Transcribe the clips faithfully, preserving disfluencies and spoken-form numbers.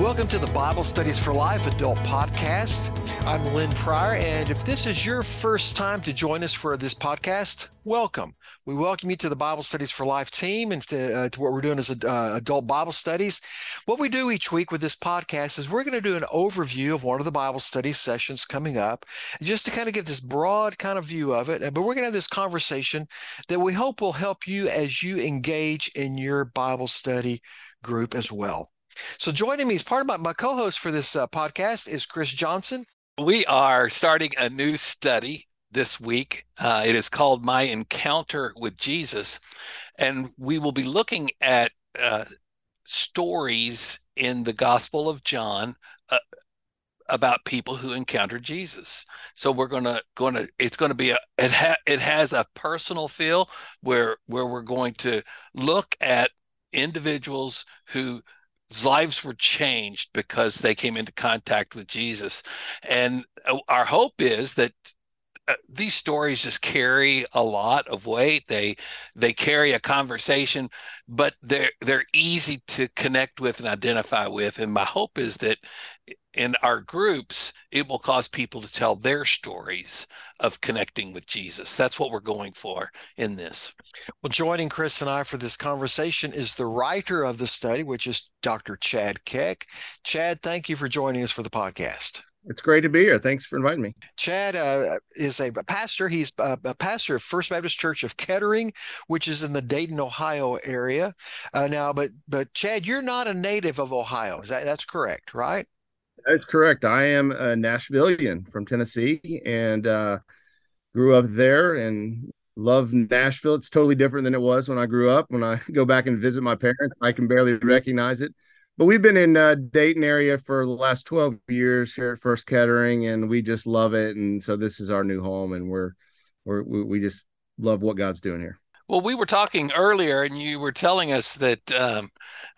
Welcome to the Bible Studies for Life Adult Podcast. I'm Lynn Pryor, and if this is your first time to join us for this podcast, welcome. We welcome you to the Bible Studies for Life team and to, uh, to what we're doing as uh, adult Bible studies. What we do each week with this podcast is we're going to do an overview of one of the Bible study sessions coming up, just to kind of give this broad kind of view of it. But we're going to have this conversation that we hope will help you as you engage in your Bible study group as well. So joining me as part of my, my co-host for this uh, podcast is Chris Johnson. We are starting a new study this week. Uh, it is called My Encounter with Jesus, and we will be looking at uh, stories in the Gospel of John uh, about people who encounter Jesus. So we're going to going to it's going to be a it ha, it has a personal feel where where we're going to look at individuals who lives were changed because they came into contact with Jesus. And our hope is that uh, these stories just carry a lot of weight. They they carry a conversation, but they're, they're easy to connect with and identify with. And my hope is that in our groups, it will cause people to tell their stories of connecting with Jesus. That's what we're going for in this. Well, joining Chris and I for this conversation is the writer of the study, which is Doctor Chad Keck. Chad, thank you for joining us for the podcast. It's great to be here. Thanks for inviting me. Chad uh, is a pastor. He's a, a pastor of First Baptist Church of Kettering, which is in the Dayton, Ohio area uh, now. But but Chad, you're not a native of Ohio. Is that, that's correct, right? That's correct. I am a Nashvilleian from Tennessee and uh, grew up there and love Nashville. It's totally different than it was when I grew up. When I go back and visit my parents, I can barely recognize it. But we've been in uh, Dayton area for the last twelve years here at First Kettering, and we just love it. And so this is our new home, and we're, we're we just love what God's doing here. Well, we were talking earlier, and you were telling us that um,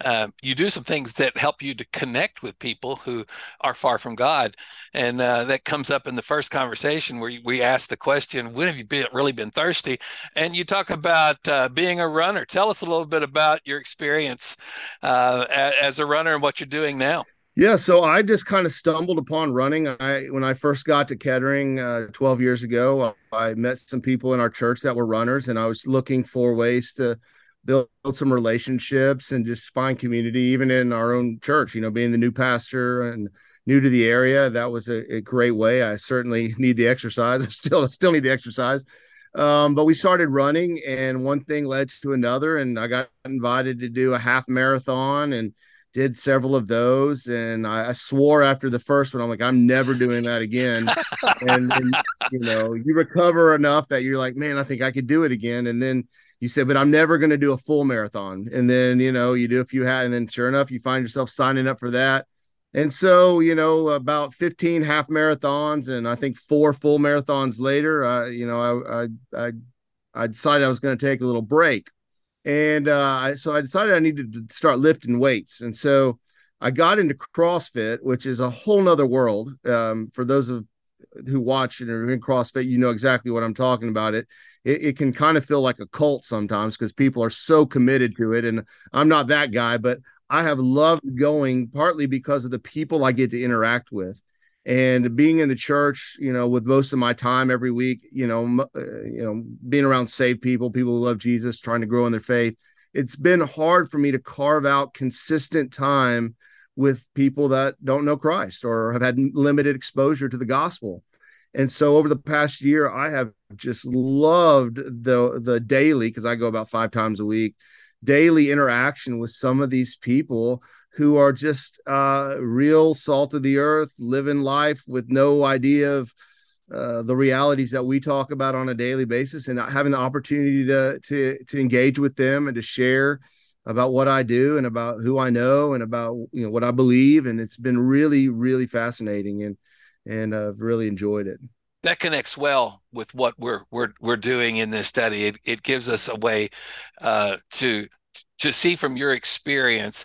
uh, you do some things that help you to connect with people who are far from God, and uh, that comes up in the first conversation where we asked the question, "When have you been, really been thirsty?" And you talk about uh, being a runner. Tell us a little bit about your experience uh, as a runner and what you're doing now. Yeah, so I just kind of stumbled upon running. I when I first got to Kettering uh, twelve years ago, I met some people in our church that were runners, and I was looking for ways to build some relationships and just find community, even in our own church. You know, being the new pastor and new to the area, that was a, a great way. I certainly need the exercise. I still I still need the exercise. Um, but we started running, and one thing led to another, and I got invited to do a half marathon, and did several of those, and I, I swore after the first one, I'm like, I'm never doing that again. and, and you know, you recover enough that you're like, man, I think I could do it again. And then you said, but I'm never going to do a full marathon. And then, you know, you do a few half, and then sure enough, you find yourself signing up for that. And so, you know, about fifteen half marathons, and I think four full marathons later, uh, you know, I, I I I decided I was going to take a little break. And uh, so I decided I needed to start lifting weights. And so I got into CrossFit, which is a whole nother world. Um, for those of who watch and are in CrossFit, you know exactly what I'm talking about. It, it, it can kind of feel like a cult sometimes because people are so committed to it. And I'm not that guy, but I have loved going partly because of the people I get to interact with. And being in the church, you know, with most of my time every week, you know, uh, you know, being around saved people, people who love Jesus, trying to grow in their faith, it's been hard for me to carve out consistent time with people that don't know Christ or have had limited exposure to the gospel. And so over the past year, I have just loved the the daily, because I go about five times a week, daily interaction with some of these people who are just uh, real salt of the earth, living life with no idea of uh, the realities that we talk about on a daily basis, and having the opportunity to, to to engage with them and to share about what I do and about who I know and about, you know, what I believe. And it's been really, really fascinating, and and I've really enjoyed it. That connects well with what we're we're we're doing in this study. It it gives us a way uh, to. to see from your experience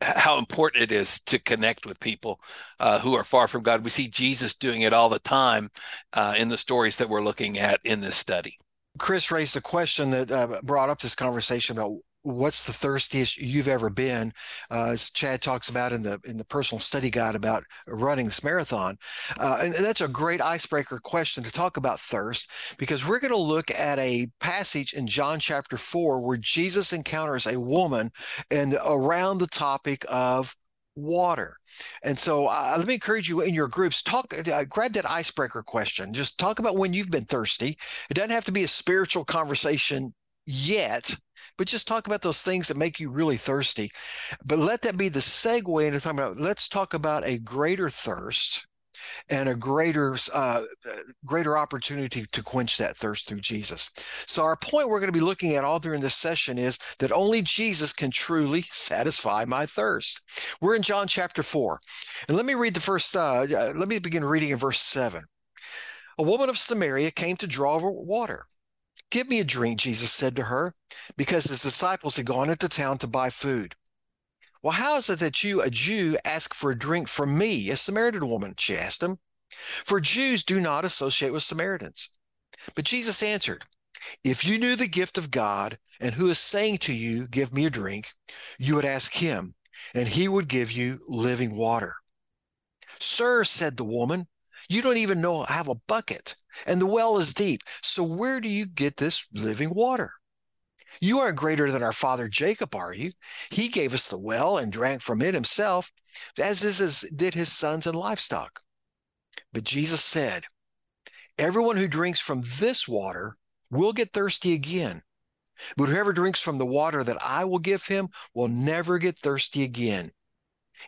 how important it is to connect with people uh, who are far from God. We see Jesus doing it all the time uh, in the stories that we're looking at in this study. Chris raised a question that uh, brought up this conversation about what's the thirstiest you've ever been? Uh, as Chad talks about in the in the personal study guide about running this marathon. Uh, and that's a great icebreaker question to talk about thirst, because we're going to look at a passage in John chapter four where Jesus encounters a woman and around the topic of water. And so uh, let me encourage you in your groups, talk, uh, grab that icebreaker question. Just talk about when you've been thirsty. It doesn't have to be a spiritual conversation yet, but just talk about those things that make you really thirsty. But let that be the segue into talking about, let's talk about a greater thirst and a greater uh, greater opportunity to quench that thirst through Jesus. So our point we're going to be looking at all during this session is that only Jesus can truly satisfy my thirst. We're in John chapter four. And let me read the first, uh, let me begin reading in verse seven. A woman of Samaria came to draw water. "Give me a drink," Jesus said to her, because his disciples had gone into town to buy food. "Well, how is it that you, a Jew, ask for a drink from me, a Samaritan woman?" she asked him. "For Jews do not associate with Samaritans." But Jesus answered, "If you knew the gift of God and who is saying to you, 'Give me a drink,' you would ask him, and he would give you living water." "Sir," said the woman, "you don't even know I have a bucket, and the well is deep. So where do you get this living water? You aren't greater than our father Jacob, are you? He gave us the well and drank from it himself, as is his, did his sons and livestock." But Jesus said, "Everyone who drinks from this water will get thirsty again. But whoever drinks from the water that I will give him will never get thirsty again.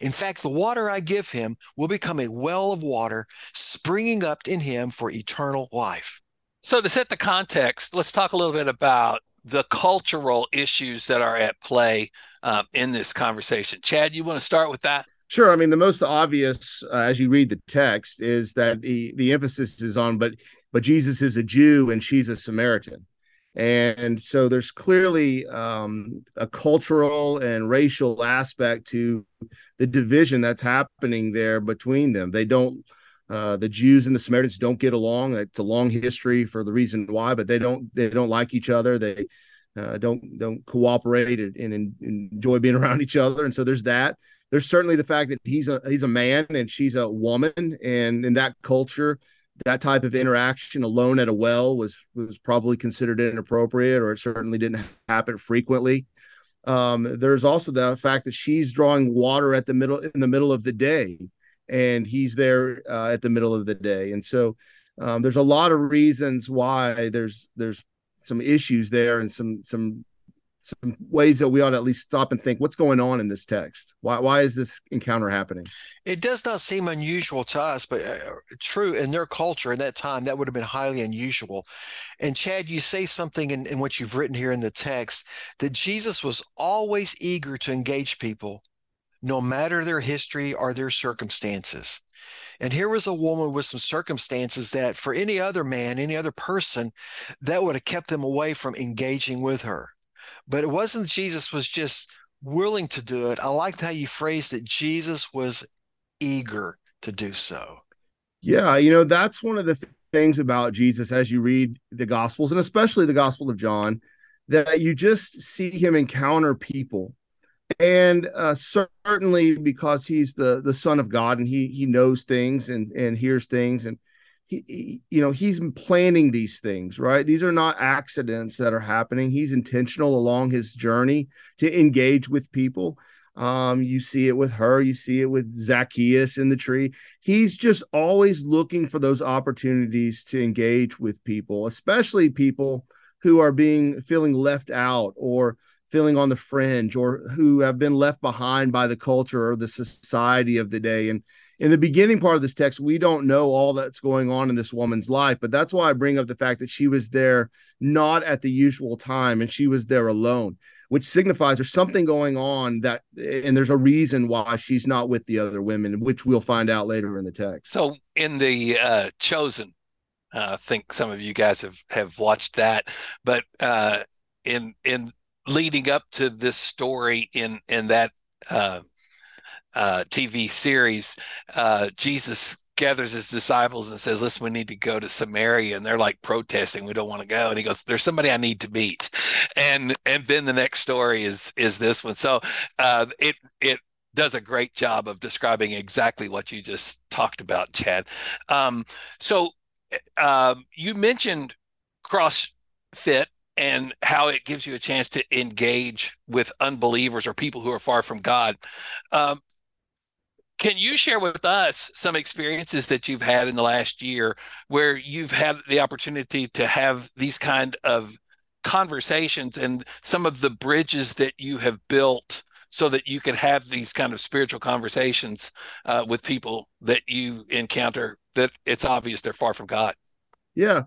In fact, the water I give him will become a well of water springing up in him for eternal life." So to set the context, let's talk a little bit about the cultural issues that are at play um, in this conversation. Chad, you want to start with that? Sure. I mean, the most obvious uh, as you read the text is that the, the emphasis is on, but, but Jesus is a Jew and she's a Samaritan. And so there's clearly um, a cultural and racial aspect to the division that's happening there between them. They don't, uh, the Jews and the Samaritans don't get along. It's a long history for the reason why, but they don't, they don't like each other. They uh, don't, don't cooperate and, and enjoy being around each other. And so there's that. There's certainly the fact that he's a, he's a man and she's a woman. And in that culture, that type of interaction alone at a well was was probably considered inappropriate, or it certainly didn't happen frequently. Um, there's also the fact that she's drawing water at the middle in the middle of the day, and he's there uh, at the middle of the day. And so um, there's a lot of reasons why there's there's some issues there, and some some some ways that we ought to at least stop and think, what's going on in this text? Why why is this encounter happening? It does not seem unusual to us, but uh, true in their culture in that time, that would have been highly unusual. And Chad, you say something in, in what you've written here in the text, that Jesus was always eager to engage people, no matter their history or their circumstances. And here was a woman with some circumstances that for any other man, any other person, that would have kept them away from engaging with her. But it wasn't that Jesus was just willing to do it. I liked how you phrased that Jesus was eager to do so. Yeah, you know, that's one of the th- things about Jesus as you read the Gospels, and especially the Gospel of John, that you just see him encounter people. And uh, certainly because he's the, the Son of God, and he he knows things and, and hears things, and He, he, you know, he's planning these things, right? These are not accidents that are happening. He's intentional along his journey to engage with people. Um, you see it with her. You see it with Zacchaeus in the tree. He's just always looking for those opportunities to engage with people, especially people who are being feeling left out or feeling on the fringe, or who have been left behind by the culture or the society of the day. And in the beginning part of this text, we don't know all that's going on in this woman's life, but that's why I bring up the fact that she was there not at the usual time, and she was there alone, which signifies there's something going on, that, and there's a reason why she's not with the other women, which we'll find out later in the text. So in the uh, Chosen, uh, I think some of you guys have, have watched that, but uh, in in leading up to this story in, in that uh Uh, T V series, uh, Jesus gathers his disciples and says, listen, we need to go to Samaria. And they're like protesting, we don't want to go. And he goes, there's somebody I need to meet. And and then the next story is is this one. So uh, it it does a great job of describing exactly what you just talked about, Chad. Um, so uh, you mentioned CrossFit and how it gives you a chance to engage with unbelievers or people who are far from God. Um, Can you share with us some experiences that you've had in the last year where you've had the opportunity to have these kind of conversations and some of the bridges that you have built so that you can have these kind of spiritual conversations uh, with people that you encounter that it's obvious they're far from God? Yeah.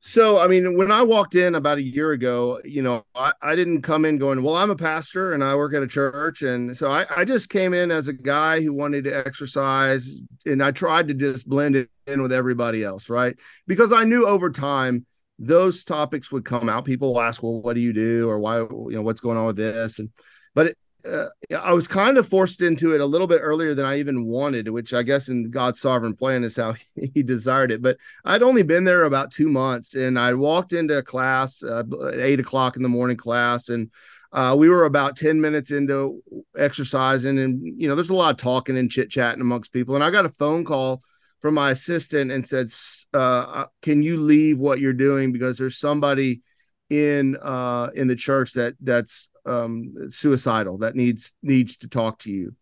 So, I mean, when I walked in about a year ago, you know, I, I didn't come in going, well, I'm a pastor and I work at a church. And so I, I just came in as a guy who wanted to exercise, and I tried to just blend it in with everybody else, right? Because I knew over time those topics would come out. People will ask, well, what do you do? Or why, you know, what's going on with this? And, but it, uh, I was kind of forced into it a little bit earlier than I even wanted, which I guess in God's sovereign plan is how he desired it. But I'd only been there about two months and I walked into a class, uh, eight o'clock in the morning class. And uh, we were about ten minutes into exercising. And, you know, there's a lot of talking and chit chatting amongst people. And I got a phone call from my assistant and said, uh, can you leave what you're doing? Because there's somebody in, uh, in the church that that's, um, suicidal that needs, needs to talk to you.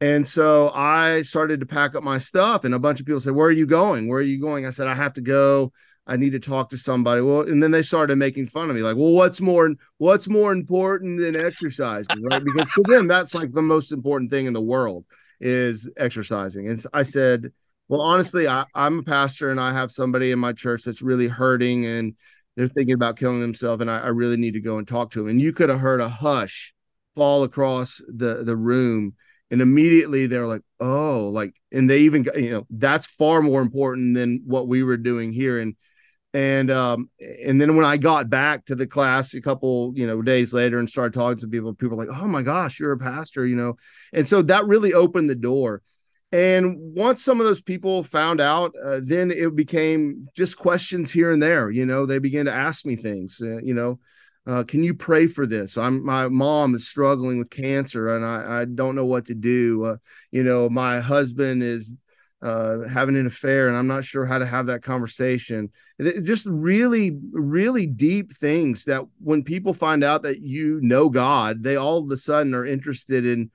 And so I started to pack up my stuff, and a bunch of people said, where are you going? Where are you going? I said, I have to go. I need to talk to somebody. Well, and then they started making fun of me. Like, well, what's more, what's more important than exercising, right? Because to them, that's like the most important thing in the world is exercising. And so I said, well, honestly, I, I'm a pastor and I have somebody in my church that's really hurting and they're thinking about killing themselves, and I, I really need to go and talk to them. And you could have heard a hush fall across the, the room, and immediately they're like, oh, like, and they even, you know, that's far more important than what we were doing here. And, and, um, and then when I got back to the class a couple, you know, days later and started talking to people, people were like, oh my gosh, you're a pastor, you know? And so that really opened the door. And once some of those people found out, uh, then it became just questions here and there. You know, they began to ask me things, uh, you know, uh, can you pray for this? I'm, my mom is struggling with cancer and I, I don't know what to do. Uh, you know, my husband is uh, having an affair and I'm not sure how to have that conversation. It, just really, really deep things that when people find out that you know God, they all of a sudden are interested in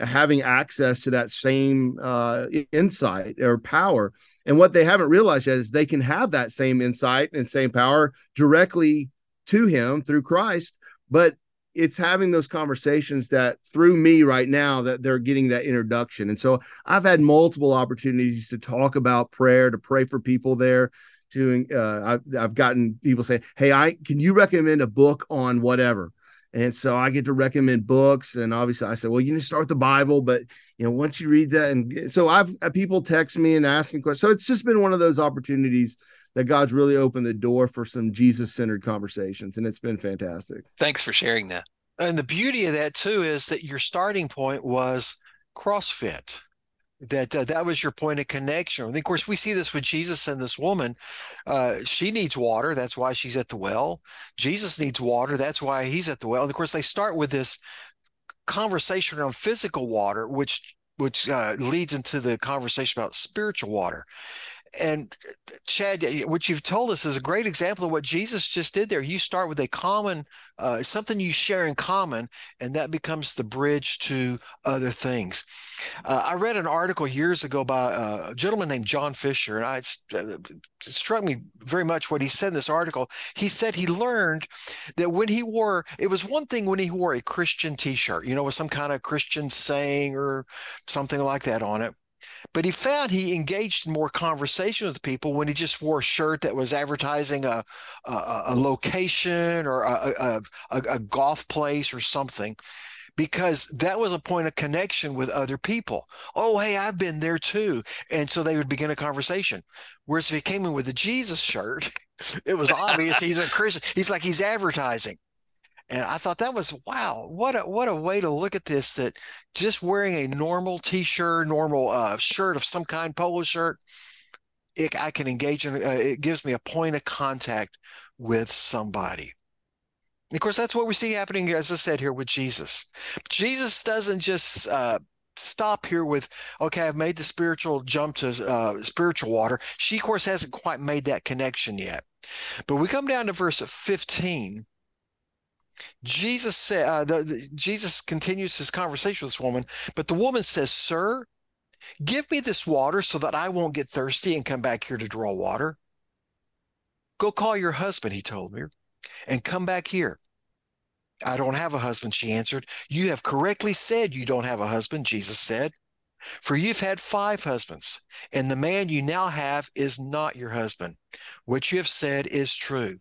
having access to that same uh, insight or power. And what they haven't realized yet is they can have that same insight and same power directly to him through Christ. But it's having those conversations that through me right now that they're getting that introduction. And so I've had multiple opportunities to talk about prayer, to pray for people there. To uh, I've, I've gotten people say, hey, I can you recommend a book on whatever? And so I get to recommend books. And obviously I said, well, you need to start with the Bible, but you know, once you read that. And so I've people text me and ask me questions. So it's just been one of those opportunities that God's really opened the door for some Jesus-centered conversations. And it's been fantastic. Thanks for sharing that. And the beauty of that too, is that your starting point was CrossFit, that uh, that was your point of connection. And of course we see this with Jesus and this woman. Uh, she needs water. That's why she's at the well. Jesus needs water. That's why he's at the well. And of course they start with this conversation around physical water, which, which uh, leads into the conversation about spiritual water. And Chad, what you've told us is a great example of what Jesus just did there. You start with a common, uh, something you share in common, and that becomes the bridge to other things. Uh, I read an article years ago by a gentleman named John Fisher, and I, it struck me very much what he said in this article. He said he learned that when he wore, it was one thing when he wore a Christian t-shirt, you know, with some kind of Christian saying or something like that on it. But he found he engaged in more conversation with people when he just wore a shirt that was advertising a a, a location or a, a, a, a golf place or something, because that was a point of connection with other people. Oh, hey, I've been there too. And so they would begin a conversation. Whereas if he came in with a Jesus shirt, it was obvious he's a Christian. He's like, he's advertising. And I thought that was, wow, what a, what a way to look at this, that just wearing a normal t-shirt, normal uh, shirt of some kind, polo shirt, it, I can engage in, uh, it gives me a point of contact with somebody. And of course, that's what we see happening, as I said, here with Jesus. Jesus doesn't just uh, stop here with, okay, I've made the spiritual jump to uh, spiritual water. She, of course, hasn't quite made that connection yet. But we come down to verse fifteen. Jesus said, uh, the, the, Jesus continues his conversation with this woman, but the woman says, "Sir, give me this water so that I won't get thirsty and come back here to draw water." "Go call your husband," he told her, "and come back here." "I don't have a husband," she answered. "You have correctly said you don't have a husband," Jesus said, "for you've had five husbands, and the man you now have is not your husband. What you have said is true."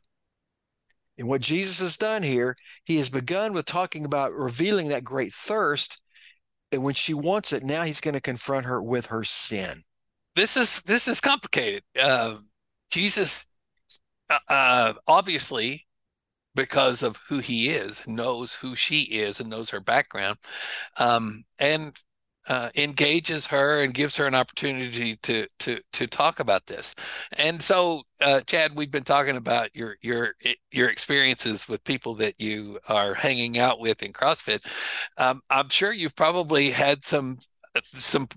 And what Jesus has done here, he has begun with talking about revealing that great thirst. And when she wants it, now he's going to confront her with her sin. This is this is complicated. Uh, Jesus, uh, obviously, because of who he is, knows who she is and knows her background, um, and uh, engages her and gives her an opportunity to to to talk about this. And so, uh, Chad, we've been talking about your your your experiences with people that you are hanging out with in CrossFit. Um, I'm sure you've probably had some some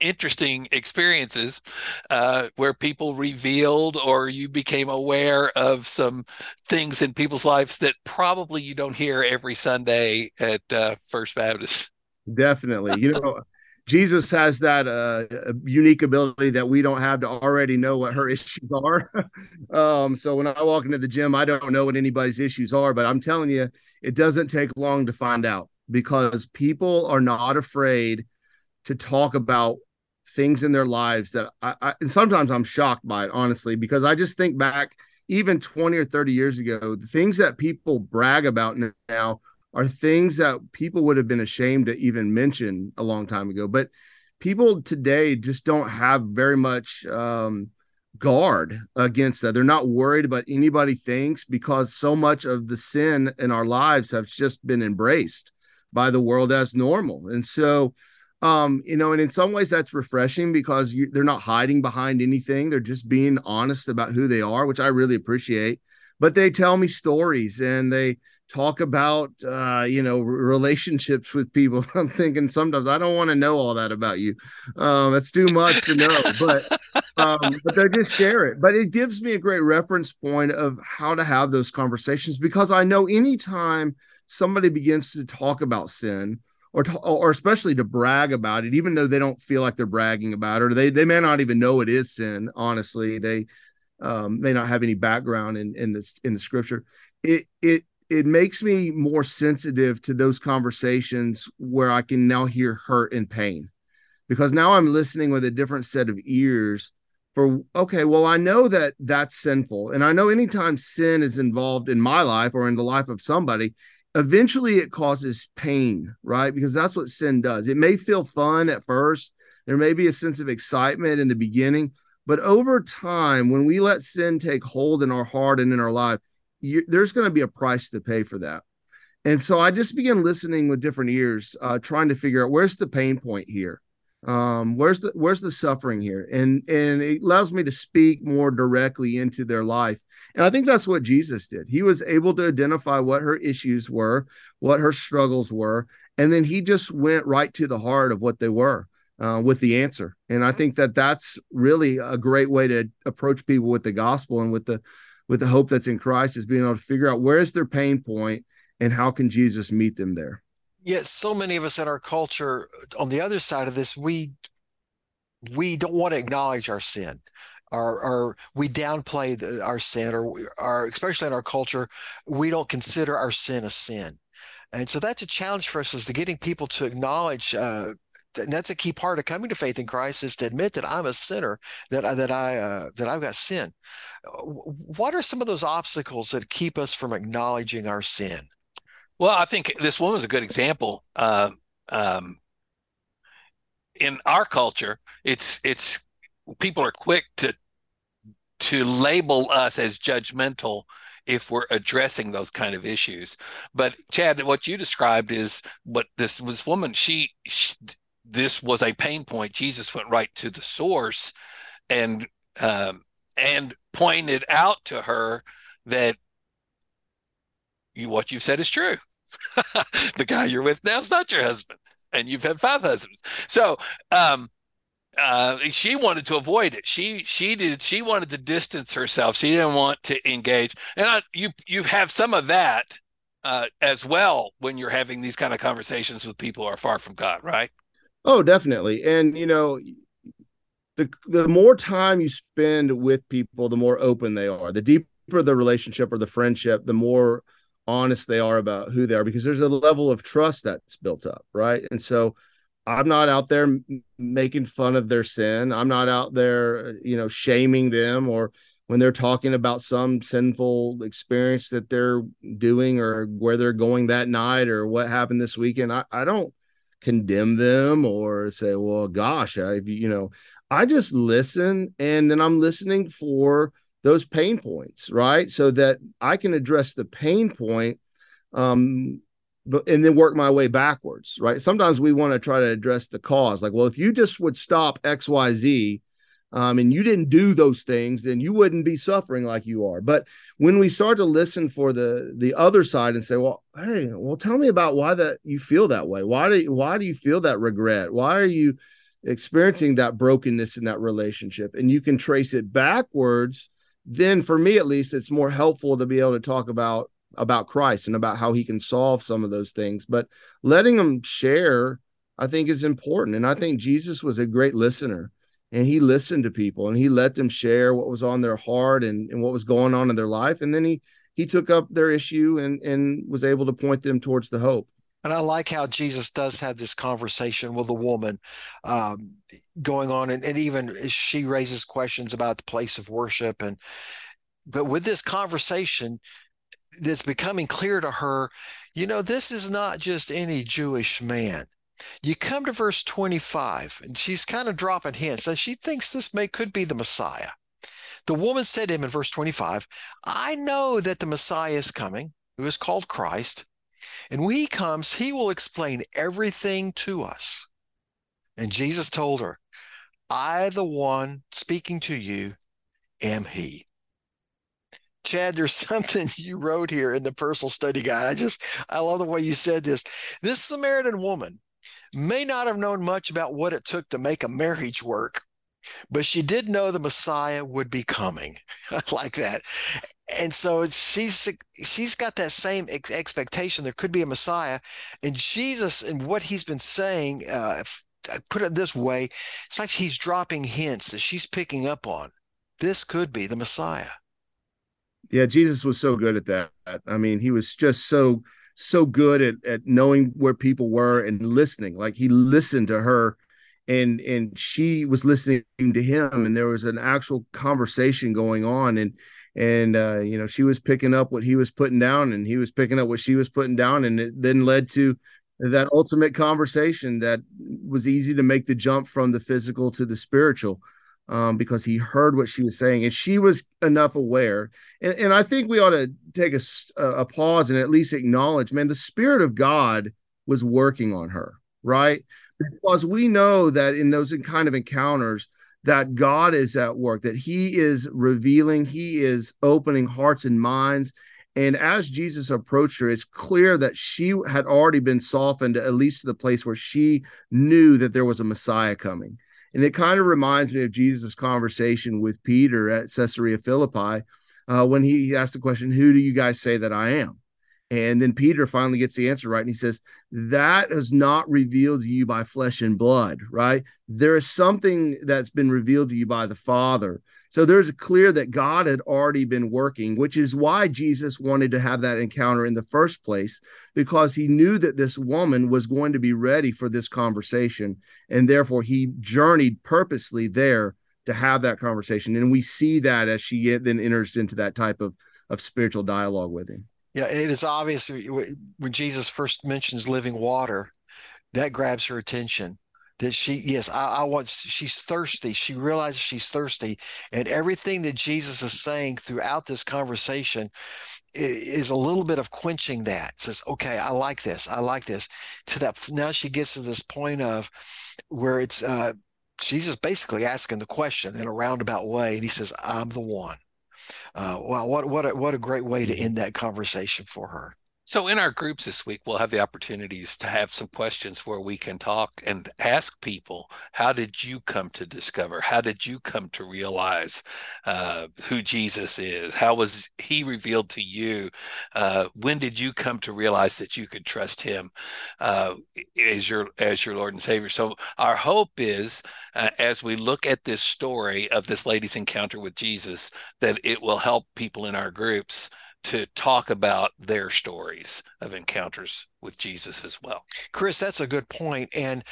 interesting experiences uh, where people revealed, or you became aware of some things in people's lives that probably you don't hear every Sunday at uh, First Baptist. Definitely. You know, Jesus has that uh, unique ability that we don't have to already know what her issues are. um, so when I walk into the gym, I don't know what anybody's issues are, but I'm telling you, it doesn't take long to find out, because people are not afraid to talk about things in their lives that I, I, and sometimes I'm shocked by it, honestly, because I just think back even twenty or thirty years ago, the things that people brag about now are things that people would have been ashamed to even mention a long time ago. But people today just don't have very much um, guard against that. They're not worried about anybody thinks, because so much of the sin in our lives has just been embraced by the world as normal. And so, um, you know, and in some ways that's refreshing, because you, they're not hiding behind anything. They're just being honest about who they are, which I really appreciate. But they tell me stories, and they talk about, uh, you know, relationships with people. I'm thinking sometimes I don't want to know all that about you. Um, that's too much to know, but, um, but they just share it. But it gives me a great reference point of how to have those conversations, because I know anytime somebody begins to talk about sin, or, to, or especially to brag about it, even though they don't feel like they're bragging about it, or they, they may not even know it is sin. Honestly, they, um, may not have any background in, in the, in the scripture. It, it, it makes me more sensitive to those conversations where I can now hear hurt and pain, because now I'm listening with a different set of ears for, okay, well, I know that that's sinful. And I know anytime sin is involved in my life or in the life of somebody, eventually it causes pain, right? Because that's what sin does. It may feel fun at first. There may be a sense of excitement in the beginning, but over time, when we let sin take hold in our heart and in our life, You, there's going to be a price to pay for that. And so I just began listening with different ears, uh, trying to figure out, where's the pain point here? Um, where's the, where's the suffering here? And, and it allows me to speak more directly into their life. And I think that's what Jesus did. He was able to identify what her issues were, what her struggles were. And then he just went right to the heart of what they were, uh, with the answer. And I think that that's really a great way to approach people with the gospel and with the, with the hope that's in Christ, is being able to figure out where is their pain point and how can Jesus meet them there. Yet so many of us in our culture, on the other side of this, we we don't want to acknowledge our sin, or, or we downplay the, our sin, or, or especially in our culture, we don't consider our sin a sin. And so that's a challenge for us, is to getting people to acknowledge, uh, and that's a key part of coming to faith in Christ, is to admit that I'm a sinner, that I, that I, uh, that I've got sin. What are some of those obstacles that keep us from acknowledging our sin? Well, I think this woman's a good example. Uh, um, in our culture, it's, it's people are quick to to label us as judgmental if we're addressing those kind of issues. But Chad, what you described is what this, this woman, she, she, this was a pain point. Jesus went right to the source and, um, and pointed out to her that you, what you've said is true. The guy you're with now is not your husband, and you've had five husbands. So, um, Uh, she wanted to avoid it. She she did. She wanted to distance herself. She didn't want to engage. And I, you you have some of that uh, as well when you're having these kind of conversations with people who are far from God, right? Oh, definitely. And you know, the the more time you spend with people, the more open they are. The deeper the relationship or the friendship, the more honest they are about who they are, because there's a level of trust that's built up, right? And so, I'm not out there making fun of their sin. I'm not out there, you know, shaming them, or when they're talking about some sinful experience that they're doing or where they're going that night or what happened this weekend. I, I don't condemn them or say, well, gosh, I, you know, I just listen, and then I'm listening for those pain points, right? So that I can address the pain point, um, But, and then work my way backwards, right? Sometimes we want to try to address the cause. Like, well, if you just would stop X, Y, Z, um, and you didn't do those things, then you wouldn't be suffering like you are. But when we start to listen for the the other side and say, well, hey, well, tell me about why that you feel that way. Why do why do you feel that regret? Why are you experiencing that brokenness in that relationship? And you can trace it backwards. Then, for me at least, it's more helpful to be able to talk about about Christ and about how he can solve some of those things. But letting them share, I think, is important. And I think Jesus was a great listener, and he listened to people, and he let them share what was on their heart and, and what was going on in their life. And then he, he took up their issue and, and was able to point them towards the hope. And I like how Jesus does have this conversation with the woman um, going on. And, and even she raises questions about the place of worship. And, but with this conversation, that's becoming clear to her, you know, this is not just any Jewish man. You come to verse twenty-five, and she's kind of dropping hints, and she thinks this may could be the Messiah. The woman said to him in verse twenty-five, I know that the Messiah is coming, who is called Christ, and when he comes, he will explain everything to us. And Jesus told her, I, the one speaking to you, am he. Chad, there's something you wrote here in the personal study guide. I just, I love the way you said this. This Samaritan woman may not have known much about what it took to make a marriage work, but she did know the Messiah would be coming. I like that. And so she's, she's got that same ex- expectation. There could be a Messiah, and Jesus and what he's been saying, uh, if I put it this way, it's like he's dropping hints that she's picking up on. This could be the Messiah. Yeah, Jesus was so good at that. I mean, he was just so, so good at, at knowing where people were and listening. Like, he listened to her, and and she was listening to him, and there was an actual conversation going on. And, and uh, you know, she was picking up what he was putting down, and he was picking up what she was putting down. And it then led to that ultimate conversation that was easy to make the jump from the physical to the spiritual. Um, because he heard what she was saying, and she was enough aware. And, and I think we ought to take a, a pause and at least acknowledge, man, the Spirit of God was working on her, right? Because we know that in those kind of encounters that God is at work, that he is revealing, he is opening hearts and minds. And as Jesus approached her, it's clear that she had already been softened, at least to the place where she knew that there was a Messiah coming. And it kind of reminds me of Jesus' conversation with Peter at Caesarea Philippi uh, when he asked the question, who do you guys say that I am? And then Peter finally gets the answer right. And he says, that is not revealed to you by flesh and blood, right? There is something that's been revealed to you by the Father. So there's clear that God had already been working, which is why Jesus wanted to have that encounter in the first place, because he knew that this woman was going to be ready for this conversation. And therefore he journeyed purposely there to have that conversation. And we see that as she then enters into that type of, of spiritual dialogue with him. Yeah, it is obvious when Jesus first mentions living water, that grabs her attention. that she, yes, I, I want, she's thirsty. She realizes she's thirsty. And everything that Jesus is saying throughout this conversation is a little bit of quenching that. It says, okay, I like this. I like this. To that, now she gets to this point of where it's, uh, Jesus basically asking the question in a roundabout way. And he says, I'm the one. Uh, wow, what, what, a, what a great way to end that conversation for her. So in our groups this week, we'll have the opportunities to have some questions where we can talk and ask people, how did you come to discover? How did you come to realize uh, who Jesus is? How was he revealed to you? Uh, when did you come to realize that you could trust him uh, as your as your Lord and Savior? So our hope is, uh, as we look at this story of this lady's encounter with Jesus, that it will help people in our groups to talk about their stories of encounters with Jesus as well. Chris, that's a good point. And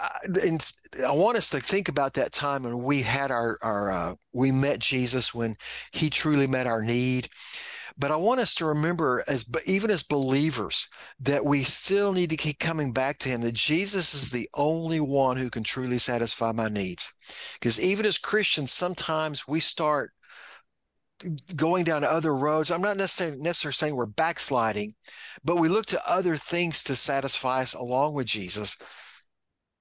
I, and I want us to think about that time when we had our, our uh, we met Jesus, when he truly met our need. But I want us to remember, as even as believers, that we still need to keep coming back to him, that Jesus is the only one who can truly satisfy my needs. Because even as Christians, sometimes we start going down other roads. I'm not necessarily, necessarily saying we're backsliding, but we look to other things to satisfy us along with Jesus.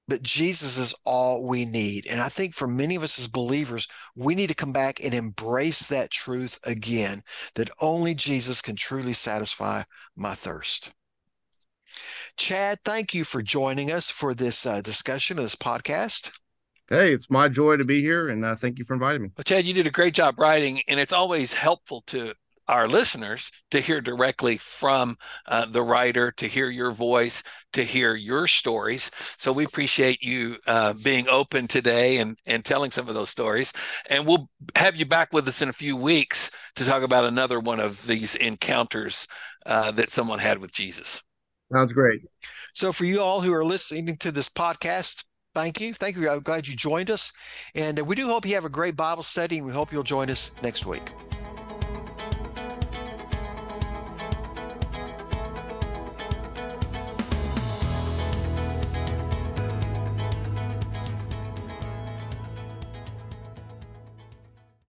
But Jesus is all we need. And I think for many of us as believers, we need to come back and embrace that truth again, that only Jesus can truly satisfy my thirst. Chad, thank you for joining us for this uh, discussion of this podcast. Hey, it's my joy to be here, and uh, thank you for inviting me. Well, Chad, you did a great job writing, and it's always helpful to our listeners to hear directly from uh, the writer, to hear your voice, to hear your stories. So we appreciate you uh, being open today and, and telling some of those stories. And we'll have you back with us in a few weeks to talk about another one of these encounters uh, that someone had with Jesus. Sounds great. So for you all who are listening to this podcast, thank you. Thank you. I'm glad you joined us. And we do hope you have a great Bible study, and we hope you'll join us next week.